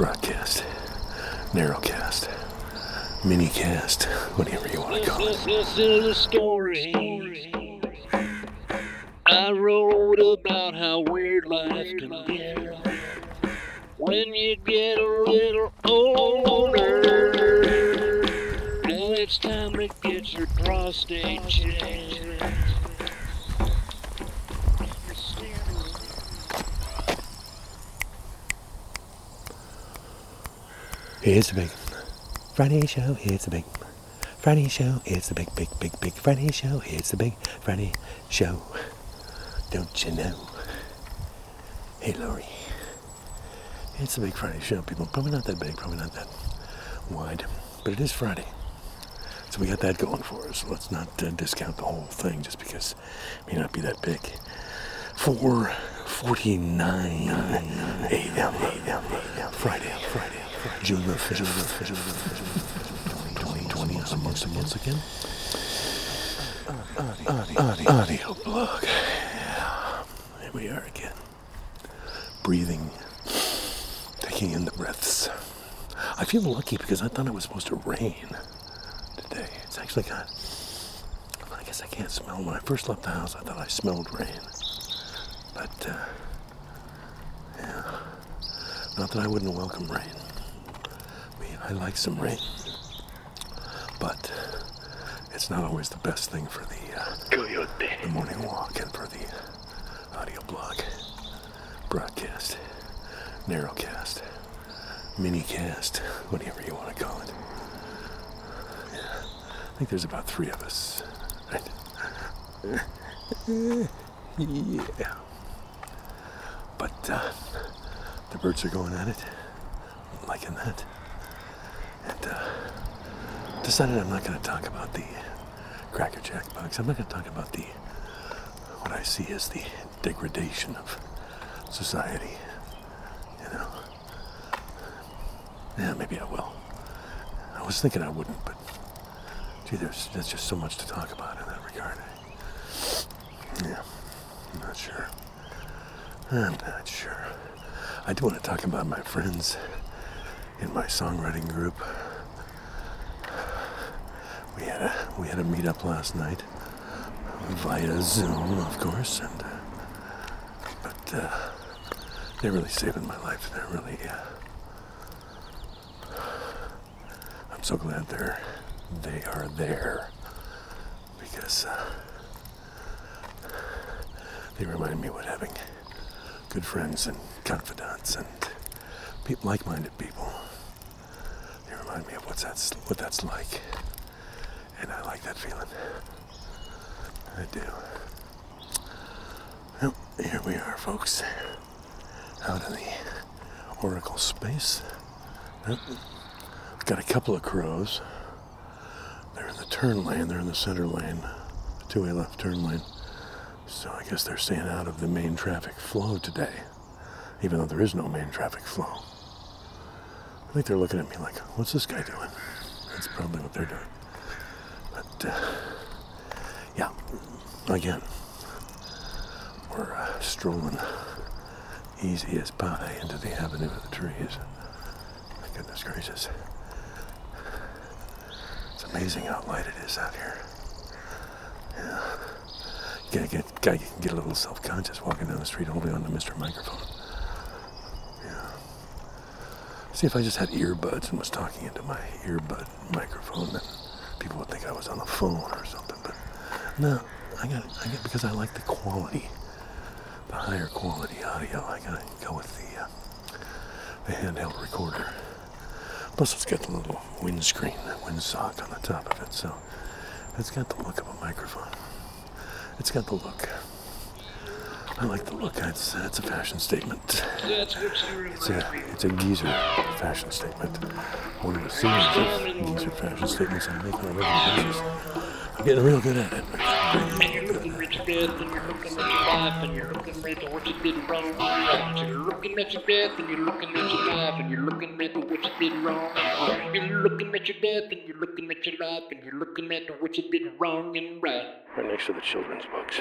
broadcast, narrowcast, minicast, whatever you want to call it. Listen to the story I wrote about how weird life can be when you get a little older. Now it's time to get your prostate checked. It's a big Friday show, it's a big Friday show, it's a big, big, big, big Friday show, it's a big Friday show, don't you know? Hey Lori, it's a big Friday show, people, probably not that big, probably not that wide, but it is Friday, so we got that going for us. Let's not discount the whole thing just because it may not be that big. 4:49 a.m. Friday. June the 5th, 2020, months again. Audio blog. Yeah. Here we are again. Breathing. Taking in the breaths. I feel lucky because I thought it was supposed to rain today. It's actually got... I guess I can't smell. When I first left the house, I thought I smelled rain. But, yeah. Not that I wouldn't welcome rain. I like some rain, but it's not always the best thing for the morning walk and for the audio blog, broadcast, narrowcast, minicast, whatever you want to call it. Yeah, I think there's about three of us. Yeah, but the birds are going at it, I'm liking that. And decided I'm not going to talk about the Cracker Jack bugs. I'm not going to talk about the what I see as the degradation of society. You know? Yeah, maybe I will. I was thinking I wouldn't, but gee, there's just so much to talk about in that regard. Yeah, I'm not sure. I do want to talk about my friends in my songwriting group. We had a meetup last night via Zoom, of course, and but they're really saving my life. They're really. I'm so glad they are there because they remind me what having good friends and confidants and like-minded people. Remind me of what that's like, and I like that feeling. I do. Well, here we are, folks, out in the Oracle space. I've got a couple of crows. They're in the turn lane. They're in the center lane, the two-way left turn lane. So I guess they're staying out of the main traffic flow today, even though there is no main traffic flow. I think they're looking at me like, what's this guy doing? That's probably what they're doing. But, yeah, again, we're strolling easy as pie into the avenue of the trees. My goodness gracious. It's amazing how light it is out here. Yeah. Guy can get a little self-conscious walking down the street holding on to Mr. Microphone. See, if I just had earbuds and was talking into my earbud microphone, then people would think I was on the phone or something. But no, I got because I like the quality, the higher quality audio. I gotta go with the handheld recorder. Plus, it's got the little windscreen, that windsock on the top of it, so it's got the look of a microphone. It's got the look. I like the look. It's a fashion statement. It's a geezer fashion statement. One of the series of geezer fashion statements I make on a regular basis. I'm getting real good at it. You're looking at your death and your life and you're looking at your death and you're looking at your life and you're looking at what you did wrong and right. Right next to the children's books.